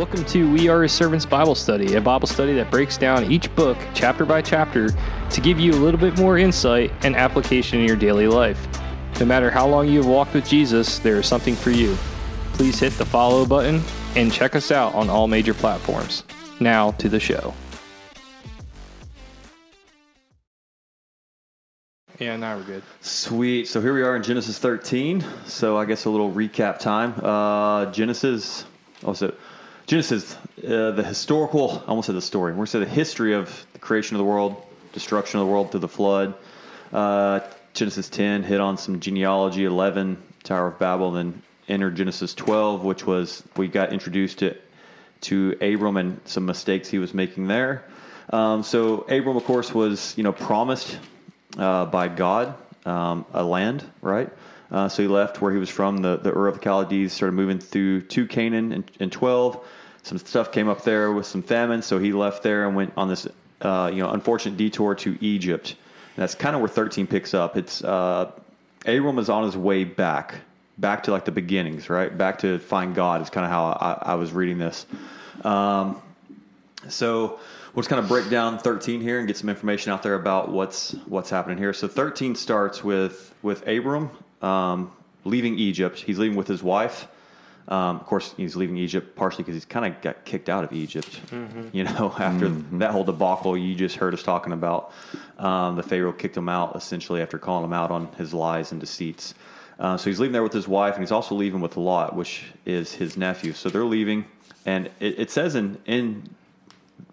Welcome to We Are His Servant's Bible Study, a Bible study that breaks down each book chapter by chapter to give you a little bit more insight and application in your daily life. No matter how long you've walked with Jesus, there is something for you. Please hit the follow button and check us out on all major platforms. Now to the show. Yeah, now we're good. Sweet. So here we are in Genesis 13. So I guess a little recap time. Genesis, the historical, I almost said the story. We're going to say the history of the creation of the world, destruction of the world through the flood. Genesis 10 hit on some genealogy, 11, Tower of Babel, and then entered Genesis 12, which was we got introduced to Abram and some mistakes he was making there. So Abram, of course, was promised by God, a land, right? So he left where he was from, the Ur of the Chaldees, started moving to Canaan in 12. Some stuff came up there with some famine, so he left there and went on this unfortunate detour to Egypt. And that's kind of where 13 picks up. It's Abram is on his way back to like the beginnings, right? Back to find God is kind of how I was reading this. So we'll just kind of break down 13 here and get some information out there about what's happening here. So 13 starts with Abram leaving Egypt. He's leaving with his wife. Of course, he's leaving Egypt partially because he's kind of got kicked out of Egypt, after that whole debacle you just heard us talking about. The Pharaoh kicked him out, essentially, after calling him out on his lies and deceits. So he's leaving there with his wife, and he's also leaving with Lot, which is his nephew. So they're leaving, and it says in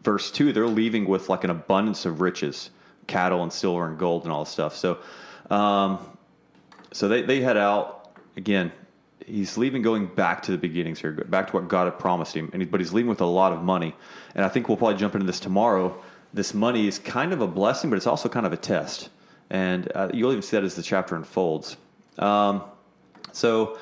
verse 2, they're leaving with like an abundance of riches, cattle and silver and gold and all this stuff. So they head out. Again, he's leaving going back to the beginnings here, back to what God had promised him, but he's leaving with a lot of money. And I think we'll probably jump into this tomorrow. This money is kind of a blessing, but it's also kind of a test. And you'll even see that as the chapter unfolds. So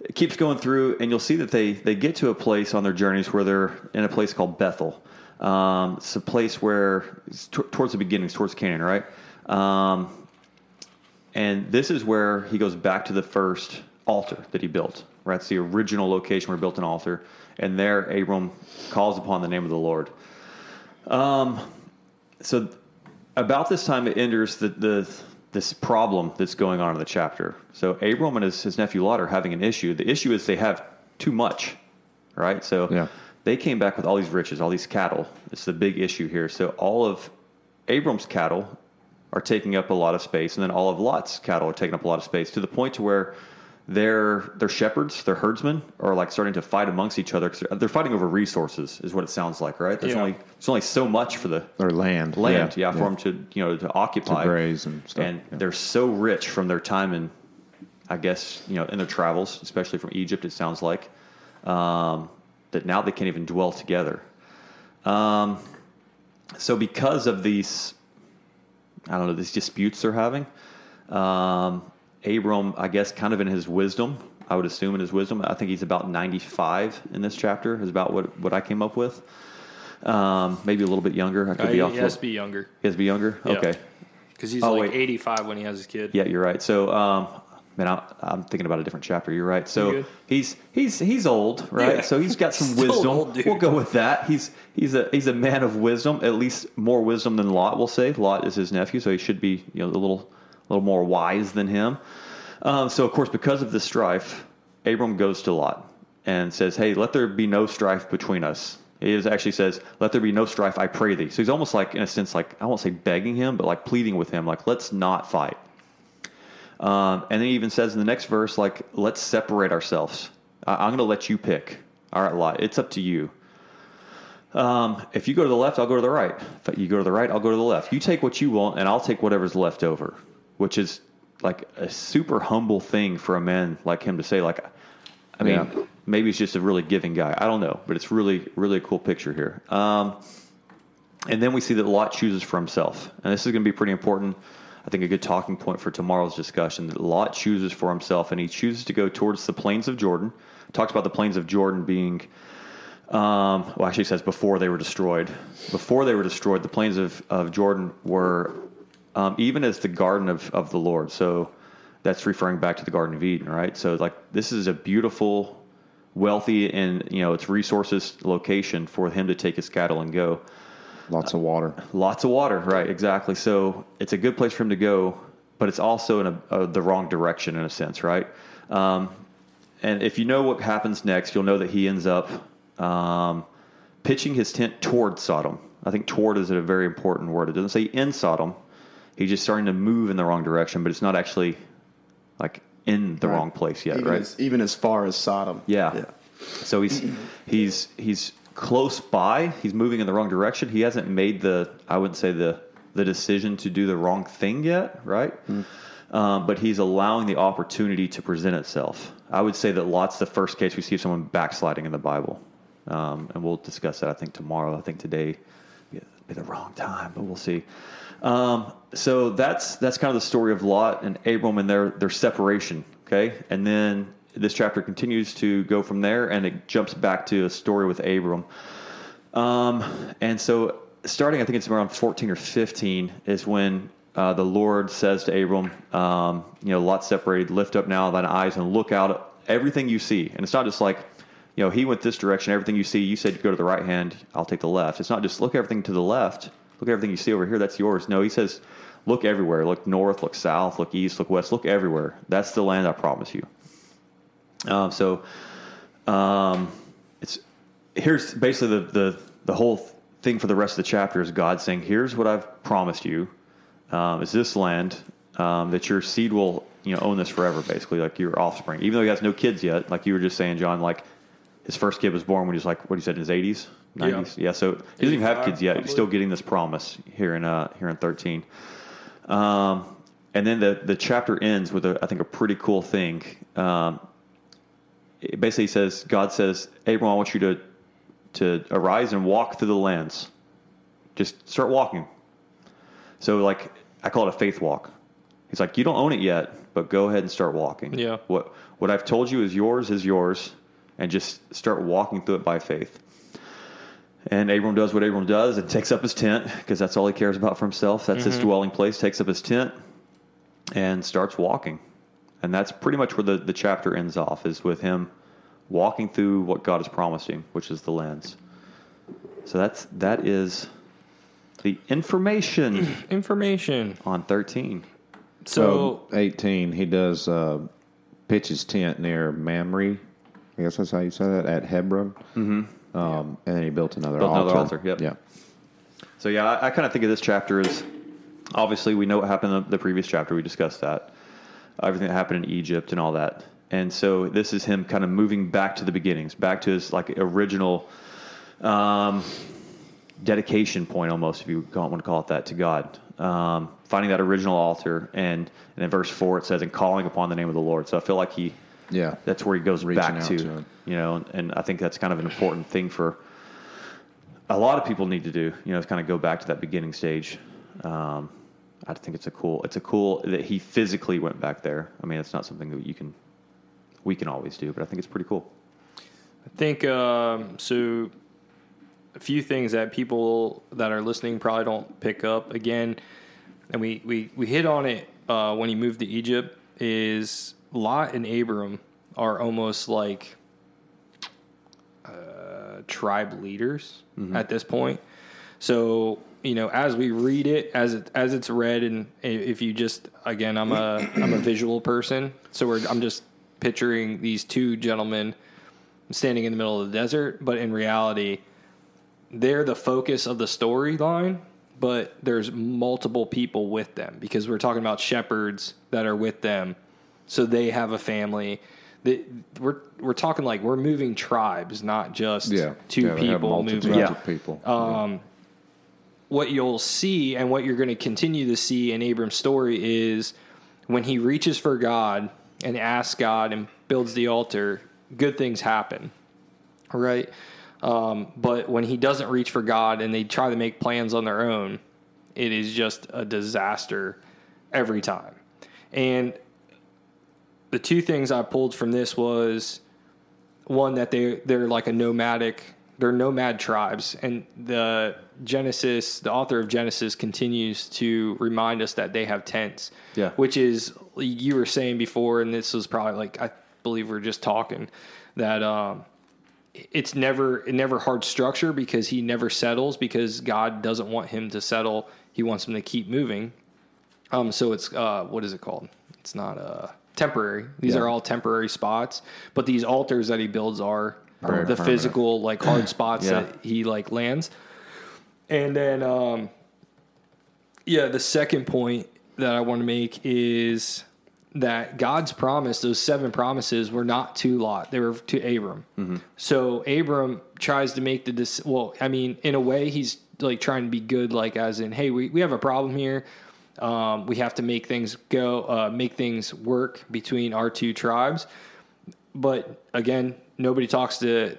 it keeps going through, and you'll see that they get to a place on their journeys where they're in a place called Bethel. It's a place where it's towards the beginnings, towards Canaan, right? And this is where he goes back to the first altar that he built, right? It's the original location where he built an altar. And there Abram calls upon the name of the Lord. So about this time it enters this problem that's going on in the chapter. So Abram and his nephew Lot are having an issue. The issue is they have too much, right? So they came back with all these riches, all these cattle. It's the big issue here. So all of Abram's cattle are taking up a lot of space, and then all of Lot's cattle are taking up a lot of space, to the point to where their shepherds, their herdsmen, are like starting to fight amongst each other. They're fighting over resources, is what it sounds like, right? There's only so much for their land. For them to occupy, to graze and stuff. And they're so rich from their time in, I guess, in their travels, especially from Egypt, it sounds like, that now they can't even dwell together. So because of these, these disputes they're having, Abram, I guess, kind of in his wisdom, I would assume in his wisdom, I think he's about 95 in this chapter, is about what I came up with. Maybe a little bit younger. I could be off. He has to be younger. He has to be younger? Yeah. Okay. Because he's 85 when he has his kid. Yeah, you're right. So, I'm thinking about a different chapter. You're right. So he's old, right? Yeah. So he's got some wisdom. Old, dude. We'll go with that. He's a man of wisdom, at least more wisdom than Lot, we'll say. Lot is his nephew, so he should be a little more wise than him. So, of course, because of the strife, Abram goes to Lot and says, hey, let there be no strife between us. He actually says, let there be no strife, I pray thee. So he's almost like, in a sense, like, I won't say begging him, but like pleading with him, like, let's not fight. And then he even says in the next verse, like, let's separate ourselves. I'm going to let you pick. All right, Lot, it's up to you. If you go to the left, I'll go to the right. If you go to the right, I'll go to the left. You take what you want, and I'll take whatever's left over. Which is like a super humble thing for a man like him to say. Like, maybe he's just a really giving guy. I don't know, but it's really, really a cool picture here. And then we see that Lot chooses for himself. And this is going to be pretty important. I think a good talking point for tomorrow's discussion, that Lot chooses for himself, and he chooses to go towards the plains of Jordan. It talks about the plains of Jordan being, actually it says before they were destroyed. Before they were destroyed, the plains of Jordan were... even as the garden of the Lord. So that's referring back to the Garden of Eden, right? So like this is a beautiful wealthy in, you know, its resources, location for him to take his cattle and go. Lots of water. Lots of water, right, exactly. So it's a good place for him to go, but it's also in the wrong direction in a sense, right? And if you know what happens next, you'll know that he ends up pitching his tent toward Sodom. I think toward is a very important word. It doesn't say in Sodom. He's just starting to move in the wrong direction, but it's not actually like in the wrong place yet, right? Even as far as Sodom. Yeah. So he's close by. He's moving in the wrong direction. He hasn't made the decision to do the wrong thing yet, right? But he's allowing the opportunity to present itself. I would say that Lot's the first case we see someone backsliding in the Bible. And we'll discuss that, I think, tomorrow. I think today would be the wrong time, but we'll see. So that's kind of the story of Lot and Abram and their separation, okay? And then this chapter continues to go from there, and it jumps back to a story with Abram. And so starting, I think it's around 14 or 15, is when the Lord says to Abram, Lot separated, lift up now thine eyes and look out at everything you see. And it's not just like, you know, he went this direction, everything you see, you said go to the right hand, I'll take the left. It's not just look everything to the left, look everything you see over here, that's yours. No, he says, look everywhere. Look north, look south, look east, look west, look everywhere. That's the land I promise you. Here's basically the whole thing for the rest of the chapter is God saying, here's what I've promised you. Is this land that your seed will, own this forever, basically, like your offspring. Even though he has no kids yet, like you were just saying, John, like his first kid was born when he was like, what he said, in his 80s, 90s. Yeah, so he doesn't even have kids yet. He's still getting this promise here in 13. And then the chapter ends with, I think, a pretty cool thing. It basically says, God says, Abram, I want you to arise and walk through the lands. Just start walking. So, like, I call it a faith walk. He's like, you don't own it yet, but go ahead and start walking. Yeah. What I've told you is yours, and just start walking through it by faith. And Abram does what Abram does and takes up his tent, because that's all he cares about for himself. That's his dwelling place. Takes up his tent and starts walking. And that's pretty much where the chapter ends off, is with him walking through what God has promised him, which is the lands. So that is... the information on 13. So 18, he does pitch his tent near Mamre. I guess that's how you say that, at Hebron. Mm-hmm. And then he built another altar. Yep. Yeah. So yeah, I kind of think of this chapter as, obviously we know what happened in the previous chapter. We discussed that, everything that happened in Egypt and all that. And so this is him kind of moving back to the beginnings, back to his like original. Dedication point, almost, if you want to call it that, to God, finding that original altar, and in verse 4 it says, "And calling upon the name of the Lord." So I feel like that's where he goes back to and I think that's kind of an important thing for a lot of people need to do, is kind of go back to that beginning stage. I think it's cool that he physically went back there. I mean, it's not something that we can always do, but I think it's pretty cool. I think so. A few things that people that are listening probably don't pick up again, and we hit on it when he moved to Egypt, is Lot and Abram are almost like tribe leaders at this point. So as we read it, as it's read, and if you just, again, I'm a visual person, so I'm just picturing these two gentlemen standing in the middle of the desert, but in reality, they're the focus of the storyline, but there's multiple people with them, because we're talking about shepherds that are with them. So they have a family. We're talking like we're moving tribes, not just two people moving. People. What you'll see, and what you're going to continue to see in Abram's story, is when he reaches for God and asks God and builds the altar, good things happen. All right. But when he doesn't reach for God and they try to make plans on their own, it is just a disaster every time. And the two things I pulled from this was, one, that they're like they're nomad tribes. And the author of Genesis continues to remind us that they have tents, which is, you were saying before, and this was probably like, I believe we're just talking, that it's never hard structure, because he never settles, because God doesn't want him to settle. He wants him to keep moving. So it's what is it called? It's not temporary. These are all temporary spots, but these altars that he builds are the physical, like, hard spots that he, like, lands. And then, the second point that I want to make is that God's promise, those 7 promises, were not to Lot. They were to Abram. Mm-hmm. So Abram tries to make the decision. Well, I mean, in a way, he's, like, trying to be good, like, as in, hey, we have a problem here. We have to make things work between our 2 tribes. But again, nobody talks to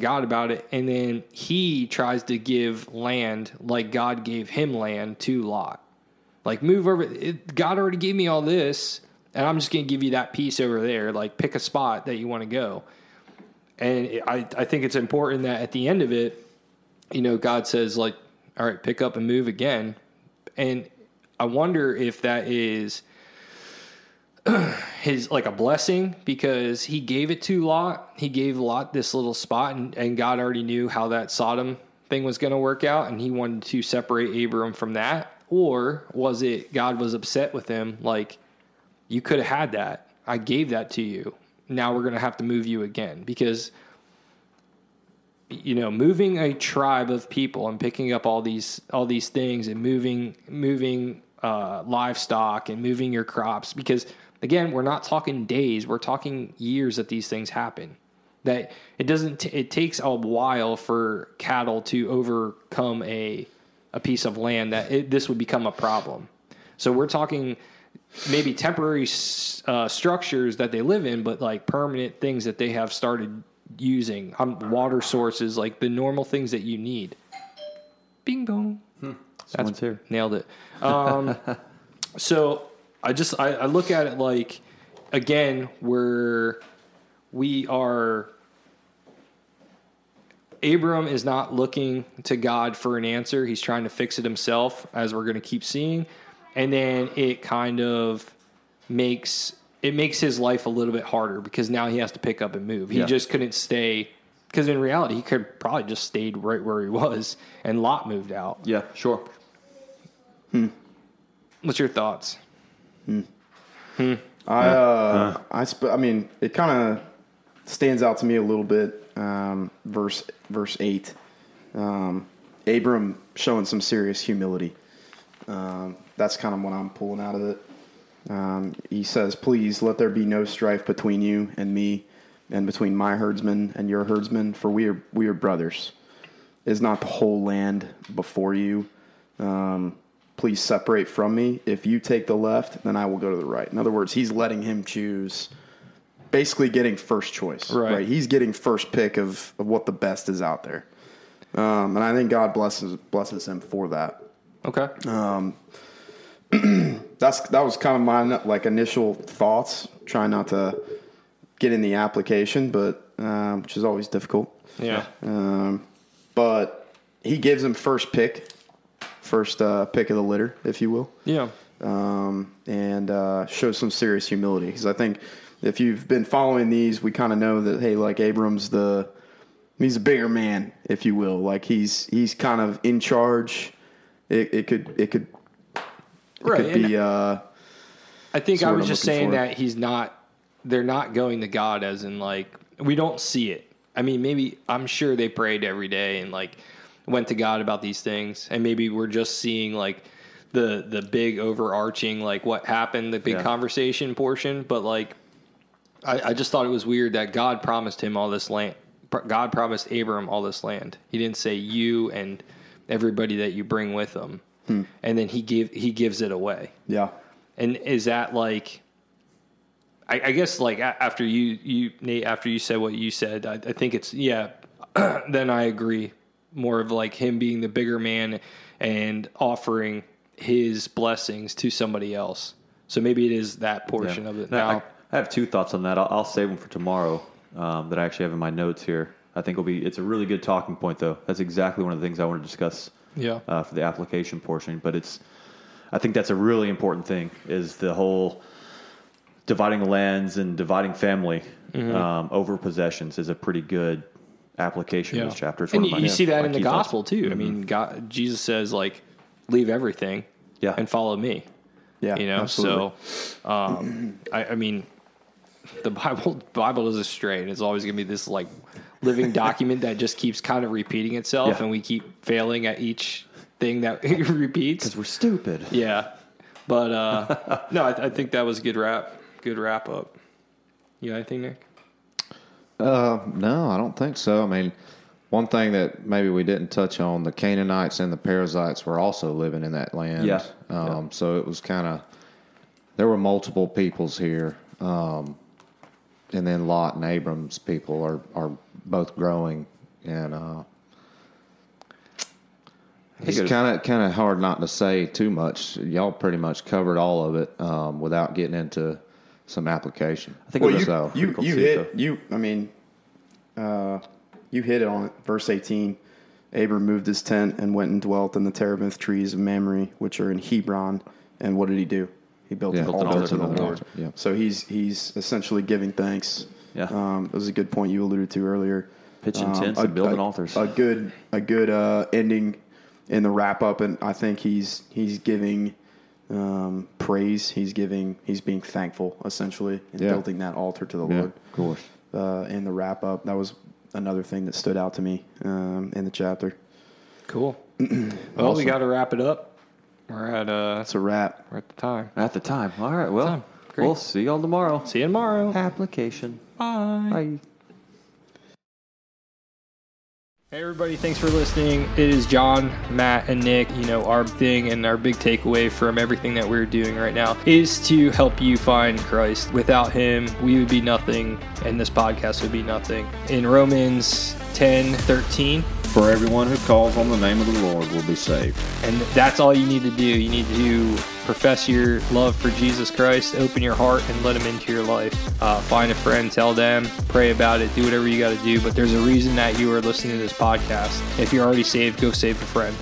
God about it. And then he tries to give land, like God gave him land, to Lot. Like, move over. God already gave me all this, and I'm just going to give you that piece over there. Like, pick a spot that you want to go. And I think it's important that at the end of it, you know, God says, like, all right, pick up and move again. And I wonder if that is his, like, a blessing, because he gave it to Lot. He gave Lot this little spot, and God already knew how that Sodom thing was going to work out, and he wanted to separate Abram from that. Or was it God was upset with him, like, you could have had that. I gave that to you. Now we're going to have to move you again. Because, you know, moving a tribe of people and picking up all these things, and moving livestock and moving your crops. Because, again, we're not talking days. We're talking years that these things happen. That it takes a while for cattle to overcome a piece of land that this would become a problem. So we're talking maybe temporary structures that they live in, but like permanent things that they have started using. Water sources, like the normal things that you need. Bing bong. Someone's here. Nailed it. So I look at it like, again, Abram is not looking to God for an answer. He's trying to fix it himself, as we're going to keep seeing. And then it kind of makes his life a little bit harder, because now he has to pick up and move. He just couldn't stay, because in reality, he could probably just stayed right where he was, and Lot moved out. Yeah, sure. What's your thoughts? I mean, it kind of stands out to me a little bit. Verse 8, Abram showing some serious humility. That's kind of what I'm pulling out of it. He says, please let there be no strife between you and me, and between my herdsmen and your herdsmen, for we are brothers. Is not the whole land before you? Please separate from me. If you take the left, then I will go to the right. In other words, he's letting him choose. Basically getting first choice, right? He's getting first pick of what the best is out there. And I think God blesses him for that. Okay. That was kind of my, like, initial thoughts, trying not to get in the application, but, which is always difficult. Yeah. But he gives him first pick of the litter, if you will. Yeah. And shows some serious humility. Because I think, if you've been following these, we kind of know that, hey, like, Abram's he's a bigger man, if you will. Like, he's kind of in charge. I think I was just saying that they're not going to God, as in, like, we don't see it. I mean, maybe, I'm sure they prayed every day and, like, went to God about these things. And maybe we're just seeing, like, the big overarching, like, what happened, the big conversation portion. But, like, I just thought it was weird that God promised him all this land. God promised Abram all this land. He didn't say you and everybody that you bring with them. And then he gives it away. Yeah. And is that, like, I guess, like, after you Nate, after you said what you said, I think it's, then I agree more of, like, him being the bigger man and offering his blessings to somebody else. So maybe it is that portion of it. Now, I have 2 thoughts on that. I'll save them for tomorrow that I actually have in my notes here. I think it's a really good talking point, though. That's exactly one of the things I want to discuss for the application portion. But I think that's a really important thing, is the whole dividing lands and dividing family over possessions is a pretty good application of this chapter. It's and you see that in the gospel, too. I mean, God, Jesus says, like, leave everything and follow me. Yeah, you know, absolutely. So, I mean, the Bible is a strain. It's always going to be this, like, living document that just keeps kind of repeating itself, and we keep failing at each thing that it repeats. Because we're stupid. Yeah. But, no, I think that was a good wrap. Good wrap up. You got anything, Nick? No, I don't think so. I mean, one thing that maybe we didn't touch on, the Canaanites and the Perizzites were also living in that land. Yeah. So it was kind of, there were multiple peoples here. And then Lot and Abram's people are both growing. And it's kind of hard not to say too much. Y'all pretty much covered all of it without getting into some application. I think you hit it on it. Verse 18. Abram moved his tent and went and dwelt in the terebinth trees of Mamre, which are in Hebron. And what did he do? He built an altar to the Lord. Yeah. So he's essentially giving thanks. Yeah. That was a good point you alluded to earlier. Pitching tents and building altars. A good ending in the wrap up, and I think he's giving praise. He's being thankful, essentially, and building that altar to the Lord. Of course. In the wrap up, that was another thing that stood out to me in the chapter. Cool. Well, awesome. We got to wrap it up. We're at that's a wrap. We're at the time. At the time. All right. Well, we'll see y'all tomorrow. See you tomorrow. Application. Bye. Bye. Hey everybody, thanks for listening. It is John, Matt, and Nick. You know, our thing and our big takeaway from everything that we're doing right now is to help you find Christ. Without him, we would be nothing, and this podcast would be nothing. In Romans 10:13, for everyone who calls on the name of the Lord will be saved. And that's all you need to do. You need to profess your love for Jesus Christ, open your heart, and let him into your life. Find a friend, tell them, pray about it, do whatever you got to do. But there's a reason that you are listening to this podcast. If you're already saved, go save a friend.